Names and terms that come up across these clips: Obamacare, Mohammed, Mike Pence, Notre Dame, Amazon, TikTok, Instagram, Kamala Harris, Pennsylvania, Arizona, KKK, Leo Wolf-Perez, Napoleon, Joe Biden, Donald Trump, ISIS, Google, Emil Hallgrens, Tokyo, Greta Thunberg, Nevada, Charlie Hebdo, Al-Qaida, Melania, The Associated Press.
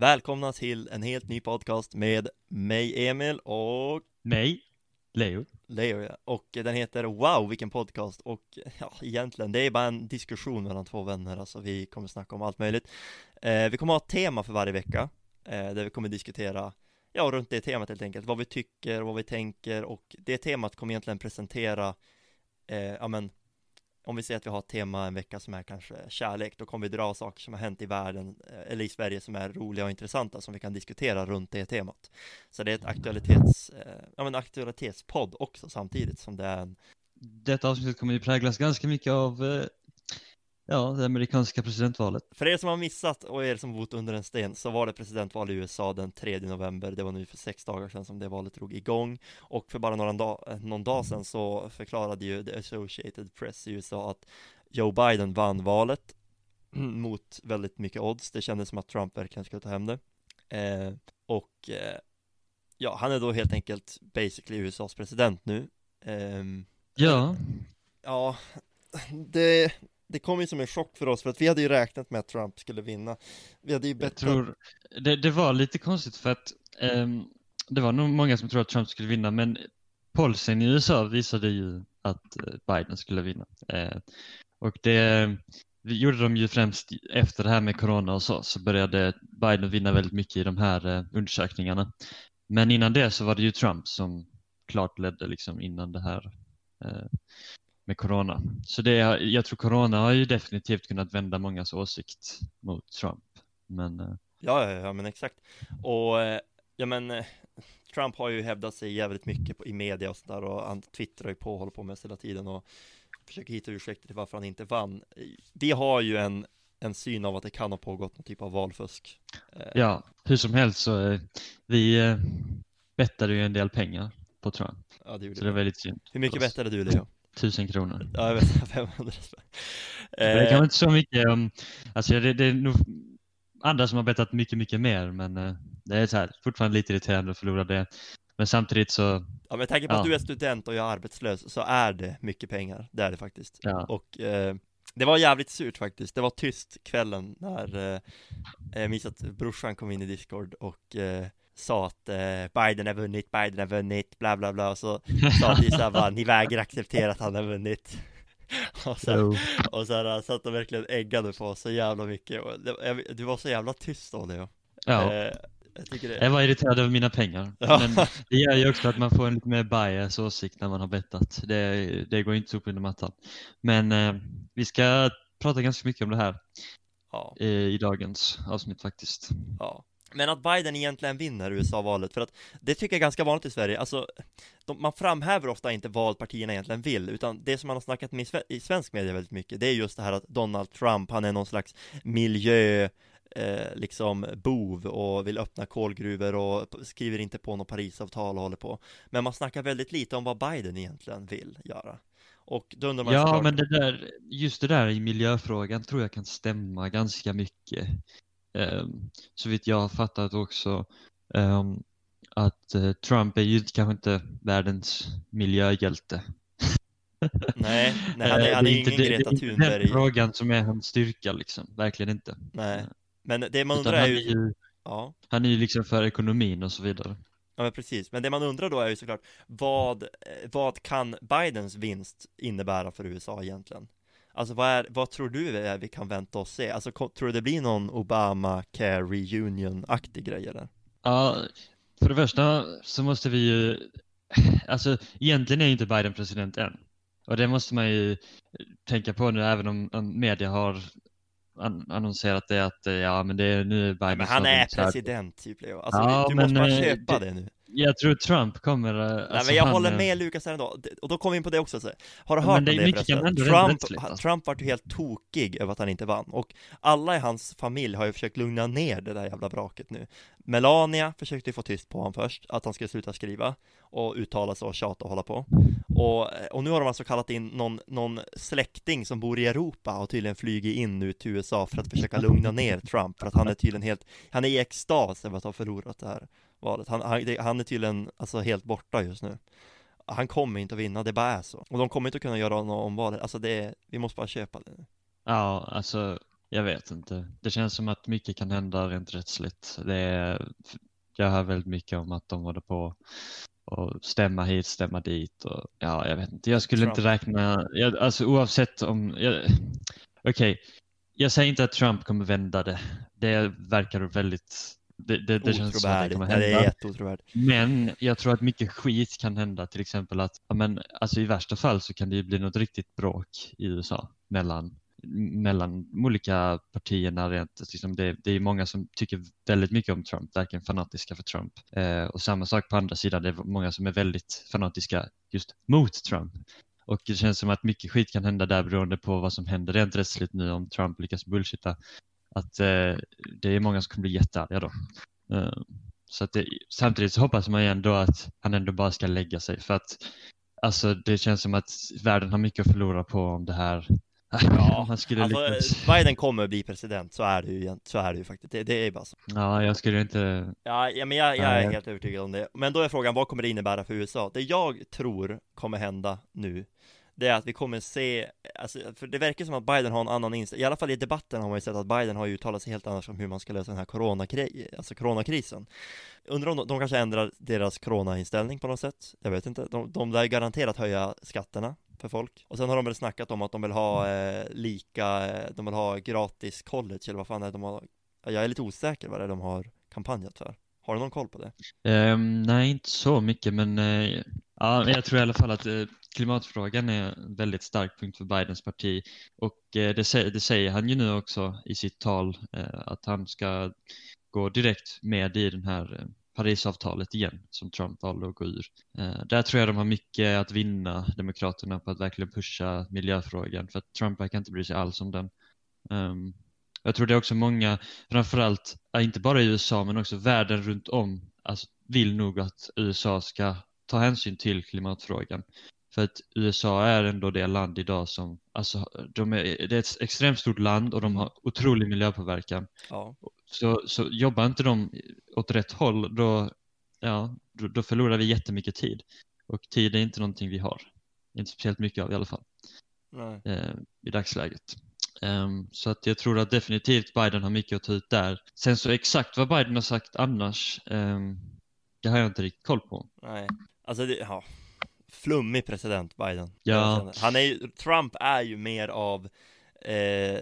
Välkomna till en helt ny podcast med mig Emil och... mig, Leo. Leo, ja. Och den heter Wow, vilken podcast. Och ja, egentligen, det är bara en diskussion mellan två vänner. Alltså vi kommer snacka om allt möjligt. Vi kommer ha ett tema för varje vecka. Där vi kommer diskutera, ja, runt det temat helt enkelt. Vad vi tycker, vad vi tänker. Och det temat kommer egentligen presentera, ja men... om vi säger att vi har ett tema en vecka som är kanske kärlek, då kommer vi dra saker som har hänt i världen eller i Sverige som är roliga och intressanta som vi kan diskutera runt det temat. Så det är ett aktualitetspodd också samtidigt som det är en... Detta avsnittet kommer ju präglas ganska mycket av det amerikanska presidentvalet. För er som har missat och er som bott under en sten så var det presidentval i USA den 3 november. Det var nu för 6 dagar sedan som det valet drog igång. Och för bara någon dag sedan så förklarade ju The Associated Press i USA att Joe Biden vann valet mot väldigt mycket odds. Det kändes som att Trump verkligen skulle ta hem det. Han är då helt enkelt basically USAs president nu. Det kom ju som en chock för oss för att vi hade ju räknat med att Trump skulle vinna. Vi hade ju det var lite konstigt för att det var nog många som trodde att Trump skulle vinna, men polsen i USA visade ju att Biden skulle vinna. Och det gjorde de ju främst efter det här med corona och så började Biden vinna väldigt mycket i de här undersökningarna. Men innan det så var det ju Trump som klart ledde liksom innan det här med corona. Så jag tror corona har ju definitivt kunnat vända mångas åsikt mot Trump. Men... Ja, men exakt. Och ja, men Trump har ju hävdat sig jävligt mycket i media och så där, och han twittrar ju på och håller på med sig hela tiden och försöker hitta ursäkter till varför han inte vann. Vi har ju en syn av att det kan ha pågått någon typ av valfusk. Ja, hur som helst så vi bettade ju en del pengar på Trump. Ja, det gjorde så det var väldigt synd. Hur mycket bettade du, Leo? 1000 kronor. Ja, jag vet, 500. Det kan inte så mycket. Alltså det är nog andra som har bettat mycket, mycket mer. Men det är så här, fortfarande lite irriterande att förlora det. Men samtidigt så... Ja, men tanke på att du är student och jag är arbetslös så är det mycket pengar. Det är det faktiskt. Ja. Och det var jävligt surt faktiskt. Det var tyst kvällen när jag minns att brorsan kom in i Discord och... sa att Biden har vunnit, bla bla bla, och så sa de så här bara, ni vägrar acceptera att han har vunnit. och så satt de verkligen äggade på så jävla mycket. Du var så jävla tyst då, Leo. Ja. Jag var irriterad över mina pengar. Ja. Men det gör ju också att man får en lite mer bias åsikt när man har bettat. Det går inte upp under mattan. Men vi ska prata ganska mycket om det här i dagens avsnitt faktiskt. Ja. Men att Biden egentligen vinner USA-valet, för att det tycker jag är ganska vanligt i Sverige. Alltså, man framhäver ofta inte vad partierna egentligen vill, utan det som man har snackat med i svensk media väldigt mycket, det är just det här att Donald Trump, han är någon slags bov och vill öppna kolgruvor och skriver inte på något Parisavtal och håller på. Men man snackar väldigt lite om vad Biden egentligen vill göra. Och då undrar man såklart... men det där i miljöfrågan tror jag kan stämma ganska mycket. Så vitt jag har fattat också att Trump är ju kanske inte världens miljöhjälte. Nej, han är ingen Greta Thunberg. Det är inte den frågan som är hans styrka liksom, verkligen inte. Nej, men det man undrar han är ju liksom för ekonomin och så vidare. Ja, men precis. Men det man undrar då är ju såklart vad kan Bidens vinst innebära för USA egentligen? Alltså vad tror du vi kan vänta oss se? Alltså tror du det blir någon Obamacare reunion-aktig grej eller? Ja, för det första så måste vi ju... Alltså egentligen är inte Biden president än. Och det måste man ju tänka på nu, även om media har annonserat det att det är nu Biden... Men han är president typ, Leo. Alltså du måste bara köpa det nu. Jag tror Trump kommer... men jag håller med Lukas här ändå. Och då kommer vi in på det också. Så. Har du hört om det förresten? Trump var ju helt tokig över att han inte vann. Och alla i hans familj har ju försökt lugna ner det där jävla braket nu. Melania försökte ju få tyst på honom först. Att han skulle sluta skriva och uttala sig och tjata och hålla på. Och nu har de alltså kallat in någon släkting som bor i Europa och tydligen flyger in nu till USA för att försöka lugna ner Trump. För att han är tydligen han är i extas över att ha förlorat det här valet. Han är tydligen alltså helt borta just nu. Han kommer inte att vinna, det bara är så. Och de kommer inte att kunna göra något om valet. Alltså vi måste bara köpa det. Ja, alltså Jag vet inte. Det känns som att mycket kan hända rent rättsligt. Jag hör väldigt mycket om att de håller på och stämma hit, stämma dit. Och, ja, jag vet inte. Jag skulle Trump. Inte räkna... Alltså oavsett om... Okej. Jag säger inte att Trump kommer vända det. Det verkar väldigt... Det känns som att det kommer hända. Det är jätteotrovärdigt. Men jag tror att mycket skit kan hända. Till exempel att i värsta fall så kan det ju bli något riktigt bråk i USA mellan olika partierna rent, liksom det är många som tycker väldigt mycket om Trump, verkligen fanatiska för Trump, och samma sak på andra sidan, det är många som är väldigt fanatiska just mot Trump, och det känns som att mycket skit kan hända där beroende på vad som händer rent rättsligt nu om Trump lyckas bullshitta, att det är många som kommer bli jättearga då, så att samtidigt så hoppas man ändå att han ändå bara ska lägga sig, för att alltså det känns som att världen har mycket att förlora på om det här. Ja, Biden kommer bli president, så är det ju faktiskt. Det är bara så. Ja, jag skulle inte... Ja, men jag är helt övertygad om det. Men då är frågan, vad kommer det innebära för USA? Det jag tror kommer hända nu, det är att vi kommer se, alltså, för det verkar som att Biden har en annan inställning. I alla fall i debatten har man ju sett att Biden har ju uttalat sig helt annars om hur man ska lösa den här coronakrisen. Undrar om de kanske ändrar deras coronainställning på något sätt. Jag vet inte. De lär garanterat höja skatterna för folk. Och sen har de väl snackat om att de vill ha de vill ha gratis college eller vad fan är de har. Jag är lite osäker vad det är de har kampanjat för. Har du någon koll på det? Nej, inte så mycket, men jag tror i alla fall att klimatfrågan är en väldigt stark punkt för Bidens parti, och det säger han ju nu också i sitt tal, att han ska gå direkt med i den här Parisavtalet igen som Trump valde att gå ur. Där tror jag de har mycket att vinna, demokraterna, på att verkligen pusha miljöfrågan, för att Trump verkar inte bry sig alls om den. Jag tror det är också många, framförallt inte bara i USA men också världen runt om, alltså, vill nog att USA ska ta hänsyn till klimatfrågan. För att USA är ändå det land idag som, alltså, det är ett extremt stort land och de har otrolig miljöpåverkan. Ja. Så jobbar inte de åt rätt håll, då förlorar vi jättemycket tid. Och tid är inte någonting vi har. Inte speciellt mycket av i alla fall. Nej. I dagsläget. Så att jag tror att definitivt Biden har mycket att ta ut där. Sen så exakt vad Biden har sagt annars, det har jag inte riktigt koll på. Nej, alltså flummig president Biden. Ja. Trump är ju mer av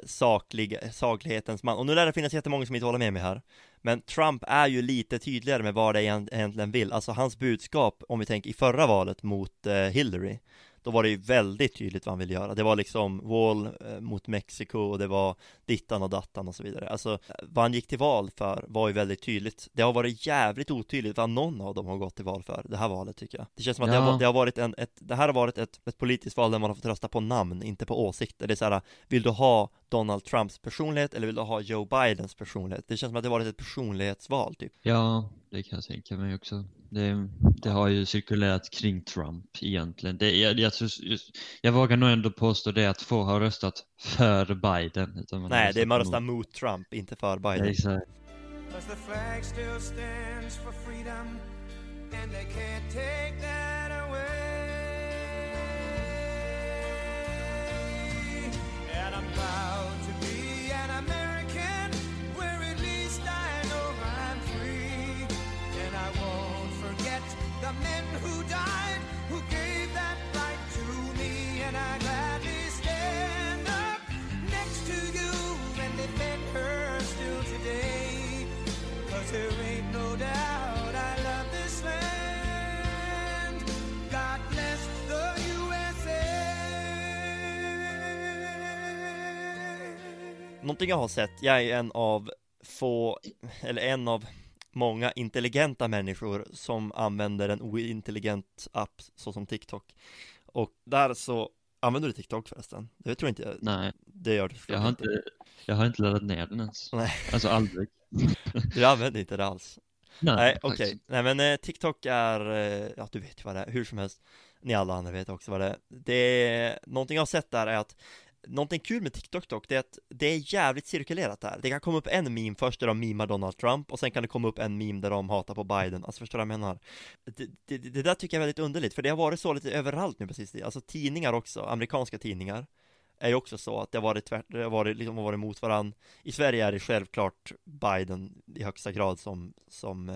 saklighetens man. Och nu lär det finnas jättemånga som inte håller med mig här. Men Trump är ju lite tydligare med vad det egentligen vill. Alltså hans budskap, om vi tänker i förra valet mot Hillary, då var det ju väldigt tydligt vad han ville göra. Det var liksom wall mot Mexiko, och det var dittan och dattan och så vidare. Alltså vad han gick till val för var ju väldigt tydligt. Det har varit jävligt otydligt vad någon av dem har gått till val för det här valet, tycker jag. Det känns som att det har varit ett politiskt val där man har fått rösta på namn, inte på åsikter. Det är så här, vill du ha Donald Trumps personlighet eller vill du ha Joe Bidens personlighet? Det känns som att det har varit ett personlighetsval typ. Ja, det kan jag tänka mig också. Det har ju cirkulerat kring Trump egentligen. Jag vågar nog ändå påstå det att få ha röstat för Biden. Utan man det är man röstar mot Trump, inte för Biden. Exakt. The flag still stands for freedom and they can't take that away. And I'm proud to be an American where at least I know I'm free. And I won't forget the men who died, who gave that right to me. And I gladly stand up next to you and defend her still today. 'Cause there ain't no doubt I love this land. God bless the Någonting jag har sett, jag är en av många intelligenta människor som använder en ointelligent app såsom TikTok. Och där så använder du TikTok förresten. Det tror inte jag. Nej. Det gör du. Jag har inte laddat ner den ens. Nej. Alltså aldrig. Du använder inte det alls. Nej, okej. Okay. Nej, men TikTok är, du vet vad det är, hur som helst. Ni alla andra vet också vad det är. Någonting jag har sett där är att någonting kul med TikTok dock, det är att det är jävligt cirkulerat där. Det kan komma upp en meme först där de mimar Donald Trump, och sen kan det komma upp en meme där de hatar på Biden. Alltså förstår jag menar? Det där tycker jag är väldigt underligt, för det har varit så lite överallt nu precis. Alltså tidningar också, amerikanska tidningar. är ju också så att det har varit mot varann. I Sverige är det självklart Biden i högsta grad som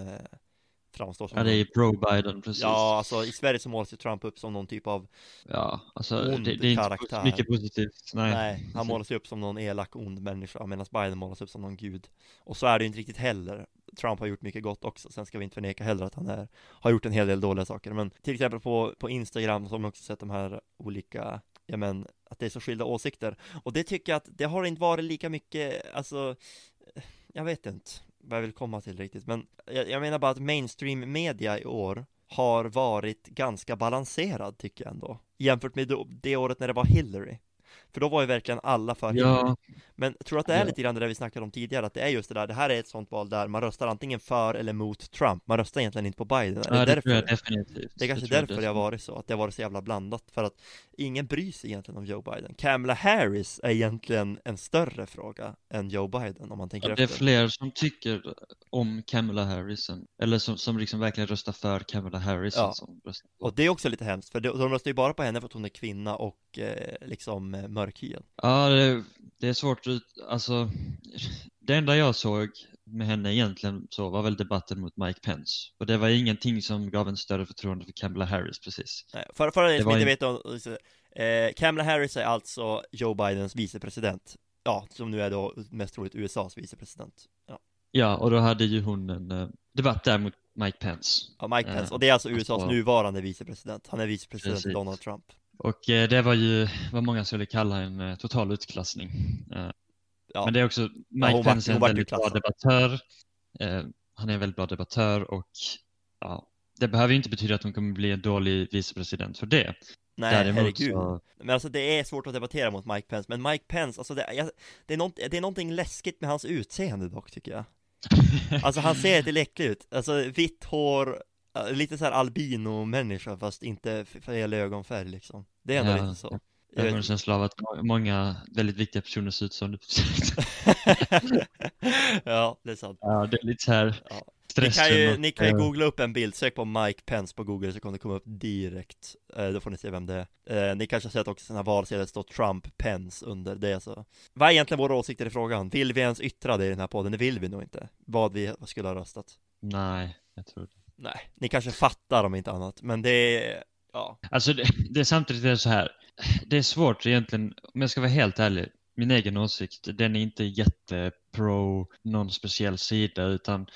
framstår som... Ja, det är pro-Biden, precis. Ja, alltså i Sverige så målas ju Trump upp som någon typ av ond karaktär. Det är inte mycket positivt. Nej, han målas ju upp som någon elak, ond människa, medan Biden målas upp som någon gud. Och så är det ju inte riktigt heller. Trump har gjort mycket gott också, sen ska vi inte förneka heller att han har gjort en hel del dåliga saker. Men till exempel på Instagram så har man också sett de här olika... Ja, men att det är så skilda åsikter. Och det tycker jag att det har inte varit lika mycket, alltså jag vet inte vad jag vill komma till riktigt, men jag menar bara att mainstream media i år har varit ganska balanserad, tycker jag ändå, jämfört med det året när det var Hillary. För då var ju verkligen alla för Hillary. Men jag tror att det är lite grann det där vi snackade om tidigare, att det är just det där, det här är ett sånt val där man röstar antingen för eller mot Trump. Man röstar egentligen inte på Biden. Ja, det tror jag definitivt. Det är kanske därför det har varit så, att det har varit så jävla blandat, för att ingen bryr sig egentligen om Joe Biden. Kamala Harris är egentligen en större fråga än Joe Biden, om man tänker efter. Det är fler som tycker om Kamala Harris, eller som liksom verkligen röstar för Kamala Harris. Ja. Och det är också lite hemskt, för de röstar ju bara på henne för att hon är kvinna och liksom mörkhyad. Ja, det är svårt. Alltså, det enda jag såg med henne egentligen så var väl debatten mot Mike Pence. Och det var ingenting som gav en större förtroende för Kamala Harris, precis. Nej, för det som inte vet om... Kamala Harris är alltså Joe Bidens vicepresident. Ja, som nu är då mest troligt USAs vicepresident. Ja, och då hade ju hon en debatt där mot Mike Pence. Ja, Mike Pence. Och det är alltså USAs nuvarande vicepresident. Han är vicepresident, precis. Donald Trump. Och det var ju vad många skulle kalla en total utklassning. Ja. Men det är också Mike Pence är en väldigt bra debattör. Han är en väldigt bra debattör och det behöver ju inte betyda att hon kommer bli en dålig vicepresident för det. Nej, herregud. Men alltså det är svårt att debattera mot Mike Pence. Men Mike Pence, alltså det är någonting läskigt med hans utseende dock, tycker jag. Alltså han ser lite läcklig ut. Alltså vitt hår, lite så här albino-människa fast inte fel ögonfärg liksom. Det är ändå lite så. Jag har en känsla av att många väldigt viktiga personer ser ut som du. Ja, det är sant. Ja, det är lite så här. Ja. Ni kan ju googla upp en bild. Sök på Mike Pence på Google så kommer det komma upp direkt. Då får ni se vem det är. Ni kanske har sett också sådana valsedlar, står Trump Pence under. Det är så. Vad är egentligen våra åsikter i frågan? Vill vi ens yttra det i den här podden? Det vill vi nog inte. Vad vi skulle ha röstat. Nej, jag tror det. Nej, ni kanske fattar om inte annat. Men det är... Ja. Alltså det är samtidigt det så här. Det är svårt egentligen, om jag ska vara helt ärlig. Min egen åsikt, den är inte jättepro någon speciell sida, utan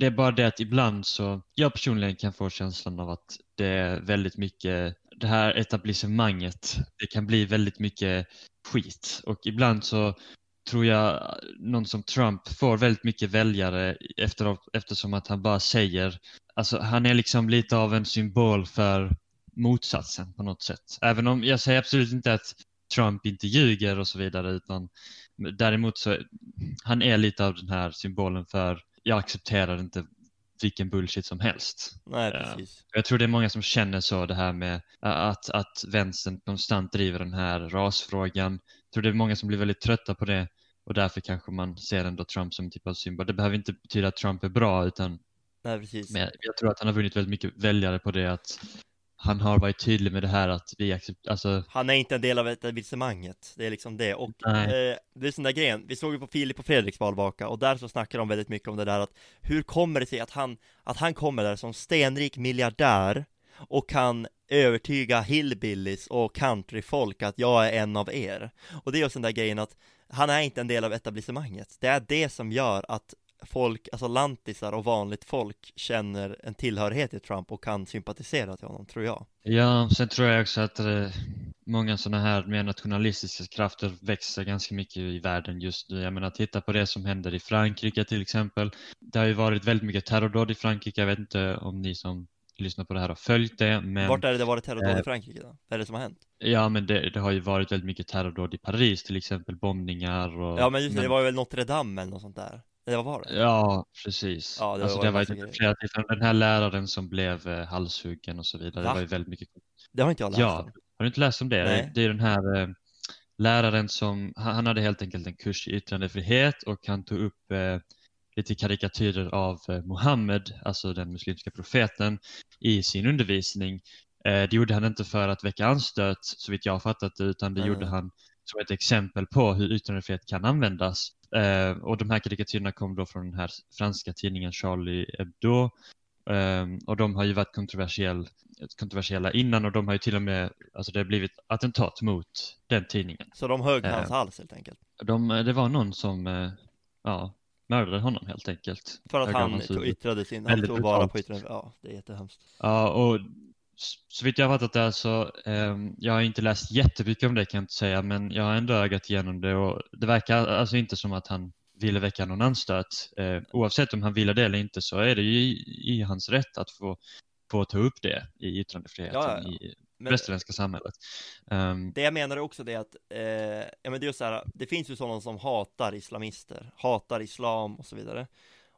det är bara det att ibland så jag personligen kan få känslan av att det är väldigt mycket det här etablissemanget, det kan bli väldigt mycket skit, och ibland så tror jag någon som Trump får väldigt mycket väljare eftersom att han bara säger, alltså han är liksom lite av en symbol för motsatsen på något sätt. Även om jag säger absolut inte att Trump inte ljuger och så vidare, utan däremot så han är lite av den här symbolen för jag accepterar inte vilken bullshit som helst. Nej, precis. Jag tror det är många som känner så, det här med att vänstern konstant driver den här rasfrågan. Jag tror det är många som blir väldigt trötta på det, och därför kanske man ser ändå Trump som en typ av symbol. Det behöver inte betyda att Trump är bra, utan nej, precis. Men jag tror att han har vunnit väldigt mycket väljare på det, att han har varit tydlig med det här att vi accepterar, alltså... Han är inte en del av etablissemanget. Det är liksom det. Och det är sån där grejen. Vi såg ju på Filip och Fredriks valvaka, och där så snackar de väldigt mycket om det där, att hur kommer det sig att han kommer där som stenrik miljardär och kan övertyga hillbillies och countryfolk att jag är en av er. Och det är ju sån där grejen att han är inte en del av etablissemanget. Det är det som gör att folk, alltså lantisar och vanligt folk, känner en tillhörighet till Trump och kan sympatisera till honom, tror jag. Ja, sen tror jag också att många sådana här mer nationalistiska krafter växer ganska mycket i världen just nu. Jag menar, titta på det som händer i Frankrike till exempel. Det har ju varit väldigt mycket terrordåd i Frankrike. Jag vet inte om ni som lyssnar på det här har följt det, men... Vart är det varit terrordåd i Frankrike då? Vad är det som har hänt? Ja, men det har ju varit väldigt mycket terrordåd i Paris till exempel, bombningar och... Ja, men just det var ju väl Notre Dame eller något sånt där. Det var det. Ja, precis. Ja, det var flera tillfällen. Den här läraren som blev halshuggen och så vidare. Va? Det var ju väldigt mycket. Det har inte jag läst om. Har du inte läst om det? Nej. Det är den här läraren som, han hade helt enkelt en kurs i yttrandefrihet, och han tog upp lite karikatyrer av Mohammed, alltså den muslimska profeten, i sin undervisning. Det gjorde han inte för att väcka anstöt, så vitt jag har fattat det, utan det gjorde han som ett exempel på hur yttrandefrihet kan användas. Och de här karikatyrerna kom då från den här franska tidningen Charlie Hebdo. Och de har ju varit kontroversiella innan, och de har ju till och med, alltså det har blivit attentat mot den tidningen. Så de högg hans hals helt enkelt? Det var någon som mördade honom helt enkelt. För att han yttrade sin, han tog bara på yttrande. Ja, det är jättehemskt. Ja, och så vitt jag har fattat det här så, jag har inte läst jättemycket om det kan jag inte säga, men jag har ändå ögat igenom det, och det verkar alltså inte som att han ville väcka någon anstöt. Oavsett om han ville det eller inte så är det ju i hans rätt att få ta upp det i yttrandefriheten i västerländska samhället. Det jag menar är också det att det är så här, det finns ju sådana som hatar islamister, hatar islam och så vidare.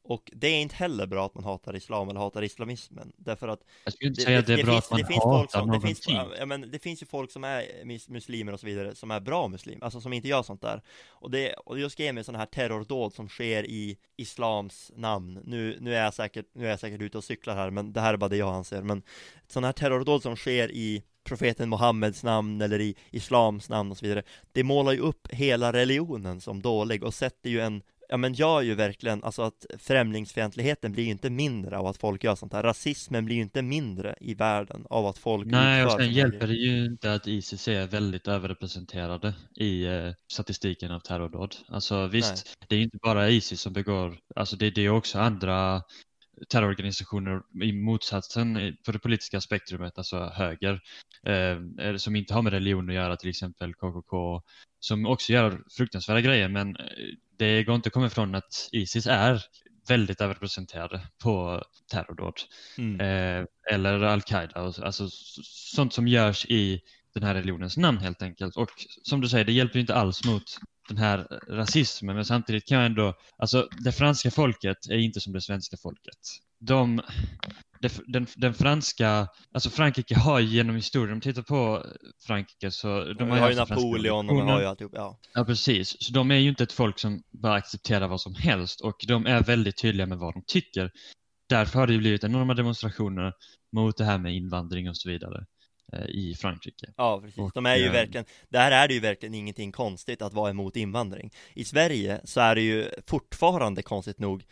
Och det är inte heller bra att man hatar islam eller hatar islamismen, därför att det finns ju folk som är muslimer och så vidare som är bra muslimer, alltså som inte gör sånt där. Och jag ska ge mig sådana här terrordåd som sker i islams namn. Nu är jag säkert ute och cyklar här, men det här är bara det jag anser. Men sådana här terrordåd som sker i profeten Mohammeds namn eller i islams namn och så vidare, det målar ju upp hela religionen som dålig och sätter ju en... Ja, men jag är ju verkligen, alltså att främlingsfientligheten blir ju inte mindre av att folk gör sånt här. Rasismen blir ju inte mindre i världen av att folk... Nej, och sen hjälper det ju inte att ICC är väldigt överrepresenterade i statistiken av terrordåd. Alltså visst, Det är ju inte bara ISIS som begår, alltså det är också andra terrororganisationer i motsatsen på det politiska spektrumet, alltså höger, som inte har med religion att göra, till exempel KKK, som också gör fruktansvärda grejer, men det går inte att komma ifrån att ISIS är väldigt överrepresenterade på terrordåd eller Al-Qaida, alltså sånt som görs i den här religionens namn helt enkelt. Och som du säger, det hjälper ju inte alls mot den här rasismen, men samtidigt kan jag ändå, alltså det franska folket är inte som det svenska folket. Den franska, alltså Frankrike har genom historien, om tittar på Frankrike så de har ju Napoleon och de har ju alltihop, ja precis, så de är ju inte ett folk som bara accepterar vad som helst, och de är väldigt tydliga med vad de tycker. Därför har det ju blivit enorma demonstrationer mot det här med invandring och så vidare i Frankrike. Ja, precis. Och, de är ju verkligen, där är det ju verkligen ingenting konstigt att vara emot invandring. I Sverige så är det ju fortfarande konstigt nog,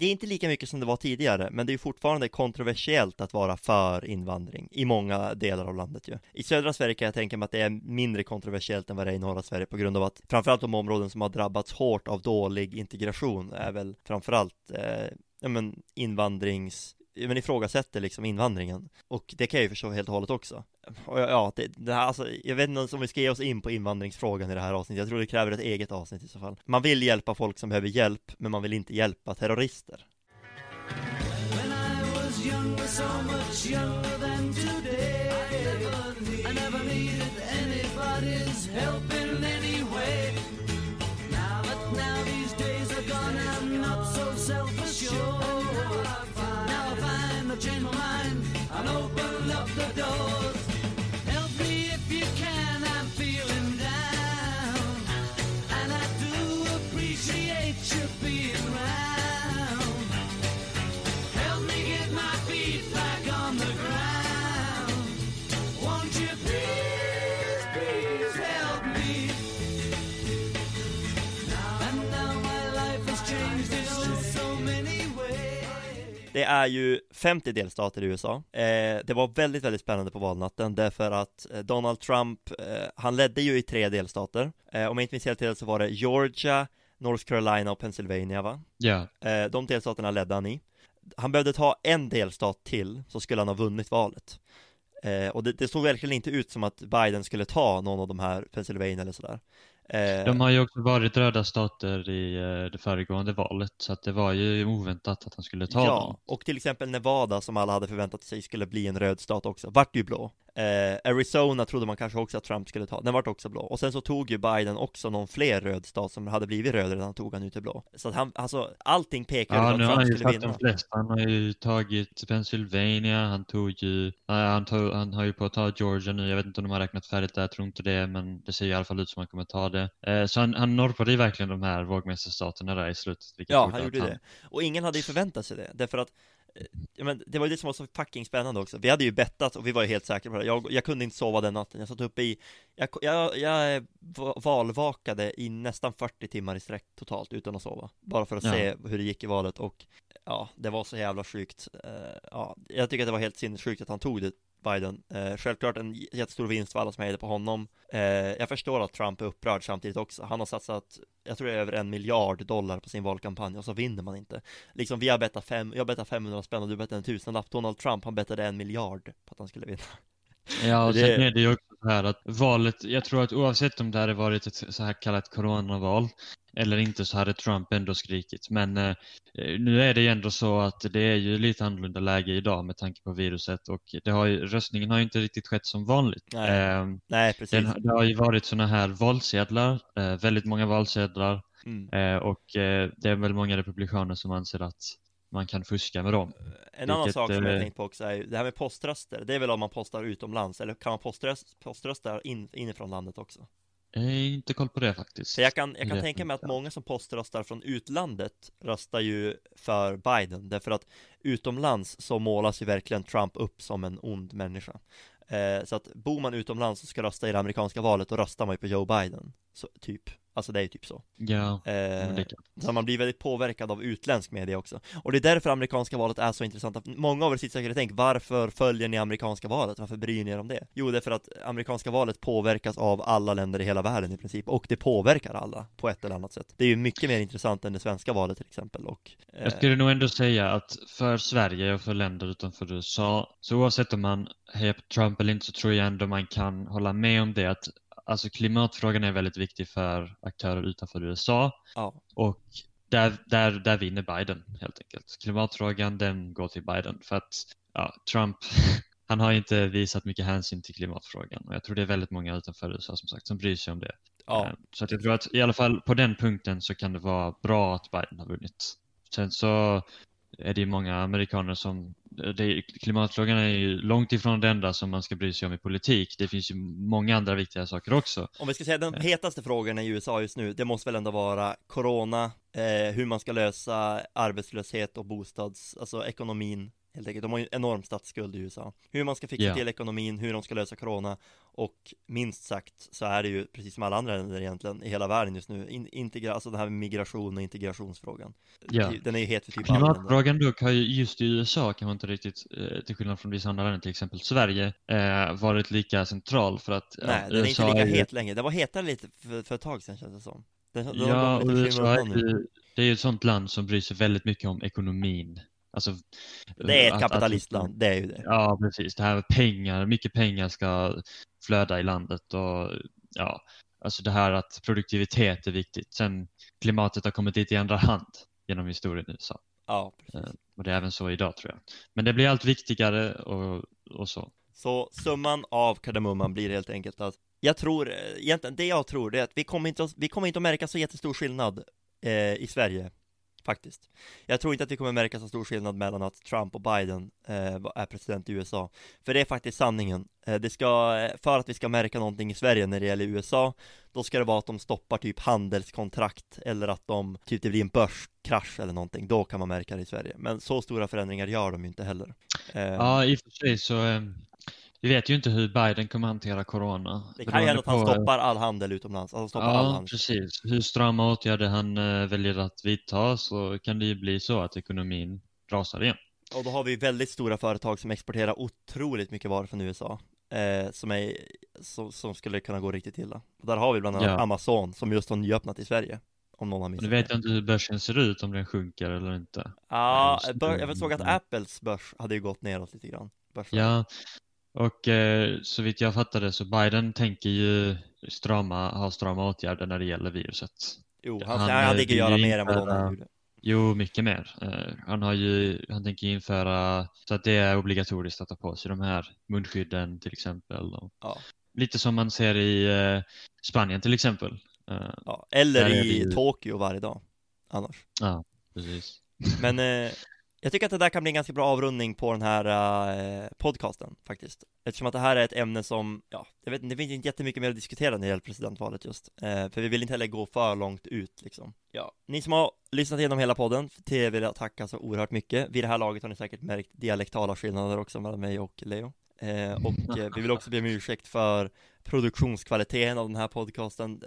det är inte lika mycket som det var tidigare, men det är ju fortfarande kontroversiellt att vara för invandring i många delar av landet ju. I södra Sverige kan jag tänka mig att det är mindre kontroversiellt än vad det är i norra Sverige, på grund av att framförallt de områden som har drabbats hårt av dålig integration är väl framförallt ifrågasätter liksom invandringen. Och det kan jag ju förstå helt och hållet också. Och det här, alltså, jag vet inte om vi ska ge oss in på invandringsfrågan i det här avsnittet. Jag tror det kräver ett eget avsnitt i så fall. Man vill hjälpa folk som behöver hjälp, men man vill inte hjälpa terrorister. When I was younger, so much younger than today, I never needed anybody's help in any way. Now, but now these days are gone, I'm not so self-assured. Change my mind and open up the doors. Help me if you can, I'm feeling down, and I do appreciate you being round. Help me get my feet back on the ground. Won't you please, please help me? And now my life has changed in so many ways. Det är ju 50 delstater i USA. Det var väldigt, väldigt spännande på valnatten, därför att Donald Trump, han ledde ju i 3 delstater. Om jag inte minns helt fel så var det Georgia, North Carolina och Pennsylvania, va? Ja. Yeah. De delstaterna ledde han i. Han behövde ta en delstat till så skulle han ha vunnit valet. Och det såg verkligen inte ut som att Biden skulle ta någon av de här, Pennsylvania eller sådär. De har ju också varit röda stater i det föregående valet, så att det var ju oväntat att han skulle ta dem. Och till exempel Nevada, som alla hade förväntat sig skulle bli en röd stat också, vart ju blå. Arizona trodde man kanske också att Trump skulle ta, den vart också blå. Och sen så tog ju Biden också någon fler röd stat som hade blivit röd redan, tog han ut till blå. Så att han, alltså allting pekar ut att Trump han skulle vinna. Han har ju tagit Pennsylvania, han har ju på att ta Georgia nu. Jag vet inte om de har räknat färdigt där, jag tror inte det, men det ser i alla fall ut som han kommer ta det. Så han norpade verkligen de här vågmästerstaterna där i slutet. Ja, han gjorde det. Och ingen hade ju förväntat sig det, därför att men det var ju det som var så fucking spännande också. Vi hade ju bettat och vi var ju helt säkra på det. Jag kunde inte sova den natten. Jag satt uppe i... Jag valvakade i nästan 40 timmar i sträck totalt utan att sova. Bara för att se hur det gick i valet. Och ja, det var så jävla sjukt. Ja, jag tycker att det var helt sinnessjukt att han tog det, Biden. Självklart en jättestor vinst för alla som hejade på honom. Jag förstår att Trump är upprörd samtidigt också. Han har satsat, jag tror det är över $1 miljard på sin valkampanj och så vinner man inte. Liksom vi har bettat jag bettar 500 spänn och du bettar en tusenlapp. Donald Trump, han bettade 1 miljard på att han skulle vinna. Ja, och sen är det ju också så här att valet, jag tror att oavsett om det hade varit ett så här kallat coronaval eller inte så hade Trump ändå skrikit. Men nu är det ju ändå så att det är ju lite annorlunda läge idag med tanke på viruset och det har ju, röstningen har ju inte riktigt skett som vanligt. Nej, precis. Det har ju varit såna här valsedlar, väldigt många valsedlar och det är väl många republikaner som anser att man kan fuska med dem. En annan sak som jag tänkt på också är det här med poströster. Det är väl om man postar utomlands eller kan man poströsta inifrån landet också? Jag har inte koll på det faktiskt. För jag kan tänka mig att många som poströstar från utlandet röstar ju för Biden. Därför att utomlands så målas ju verkligen Trump upp som en ond människa. Så att bor man utomlands och ska rösta i det amerikanska valet då röstar man ju på Joe Biden. Så, typ. Alltså det är ju typ så. Ja, så man blir väldigt påverkad av utländsk media också. Och det är därför amerikanska valet är så intressant. Många av er sitter säkert och tänker, varför följer ni amerikanska valet? Varför bryr ni er om det? Jo, det är för att amerikanska valet påverkas av alla länder i hela världen i princip. Och det påverkar alla på ett eller annat sätt. Det är ju mycket mer intressant än det svenska valet till exempel. Och, jag skulle nog ändå säga att för Sverige och för länder utanför USA, så oavsett om man hejar på Trump eller inte så tror jag ändå man kan hålla med om det att alltså klimatfrågan är väldigt viktig för aktörer utanför USA och där vinner Biden helt enkelt. Klimatfrågan den går till Biden för att Trump han har inte visat mycket hänsyn till klimatfrågan och jag tror det är väldigt många utanför USA som sagt som bryr sig om det. Så att jag tror att i alla fall på den punkten så kan det vara bra att Biden har vunnit. Sen så är det ju många amerikaner som klimatfrågan är ju långt ifrån det enda som man ska bry sig om i politik. Det finns ju många andra viktiga saker också. Om vi ska säga den hetaste frågan i USA just nu, det måste väl ändå vara corona, hur man ska lösa arbetslöshet och alltså ekonomin helt enkelt. De har ju en enorm statsskuld i USA. Hur man ska fixa till ekonomin, hur de ska lösa corona och minst sagt så är det ju precis som alla andra länder egentligen i hela världen just nu. Alltså den här migration och integrationsfrågan. Den är ju het för typ alla länder. Klimatfrågan dock har ju just i USA kan man inte riktigt, till skillnad från vissa andra länder till exempel Sverige, varit lika central för att... Nej, den är USA inte lika het längre. Den var hetare lite för ett tag sedan känns det som. Det är ju ett sånt land som bryr sig väldigt mycket om ekonomin. Alltså, det är ett kapitalistland, det är ju det. Ja, precis. Det här med pengar, mycket pengar ska flöda i landet och alltså det här att produktivitet är viktigt. Sen klimatet har kommit dit i andra hand genom historien i USA. Ja, precis. Och det är även så idag tror jag. Men det blir allt viktigare och så. Så summan av kardemumman blir helt enkelt att jag tror är att vi kommer inte att märka så jättestor skillnad i Sverige. Faktiskt. Jag tror inte att vi kommer märka så stor skillnad mellan att Trump och Biden är president i USA. För det är faktiskt sanningen. För att vi ska märka någonting i Sverige när det gäller USA, då ska det vara att de stoppar typ handelskontrakt eller att det blir en börskrasch eller någonting. Då kan man märka det i Sverige. Men så stora förändringar gör de ju inte heller. Ja, i och för sig så... Vi vet ju inte hur Biden kommer hantera corona. Det kan ju hända att han stoppar all handel utomlands. Alltså all handel. Precis. Hur strama åtgärder han väljer att vidta så kan det ju bli så att ekonomin rasar igen. Och då har vi väldigt stora företag som exporterar otroligt mycket varor från USA. Som skulle kunna gå riktigt illa. Och där har vi bland annat Amazon som just har nyöppnat i Sverige. Nu vet jag inte hur börsen ser ut, om den sjunker eller inte. Jag såg att Apples börs hade ju gått neråt lite grann. Och så vitt jag fattade så Biden tänker ju ha strama åtgärder när det gäller viruset. Jo, han hade inte göra mer än vad han gjorde. Jo, mycket mer. Han tänker införa så att det är obligatoriskt att ta på sig de här munskydden till exempel. Lite som man ser i Spanien till exempel. Eller i Tokyo varje dag annars. Ja, precis. Men Jag tycker att det där kan bli en ganska bra avrundning på den här podcasten faktiskt. Eftersom att det här är ett ämne som, ja, jag vet, det finns inte jättemycket mer att diskutera när det gäller presidentvalet just. För vi vill inte heller gå för långt ut liksom. Ja. Ni som har lyssnat igenom hela podden, till er vill jag tacka så oerhört mycket. Vid det här laget har ni säkert märkt dialektala skillnader också mellan mig och Leo. Vi vill också be om ursäkt för produktionskvaliteten av den här podcasten,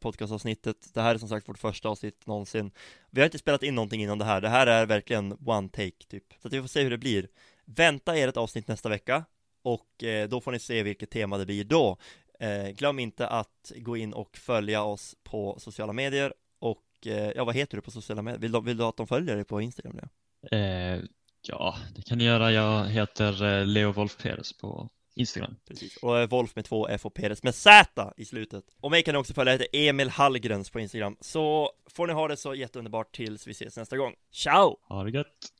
podcastavsnittet. Det här är som sagt vårt första avsnitt någonsin. Vi har inte spelat in någonting innan det här. Det här är verkligen one take typ. Så att vi får se hur det blir. Vänta er ett avsnitt nästa vecka. Och då får ni se vilket tema det blir då. Glöm inte att gå in och följa oss på sociala medier. Och ja, vad heter du på sociala medier? Vill du att de följer dig på Instagram? Ja, det kan ni göra. Jag heter Leo Wolf-Perez på Instagram. Precis. Och Wolf med 2 F och Perez med Z i slutet. Och mig kan ni också följa. Jag heter Emil Hallgrens på Instagram. Så får ni ha det så jätteunderbart tills vi ses nästa gång. Ciao! Ha det gött!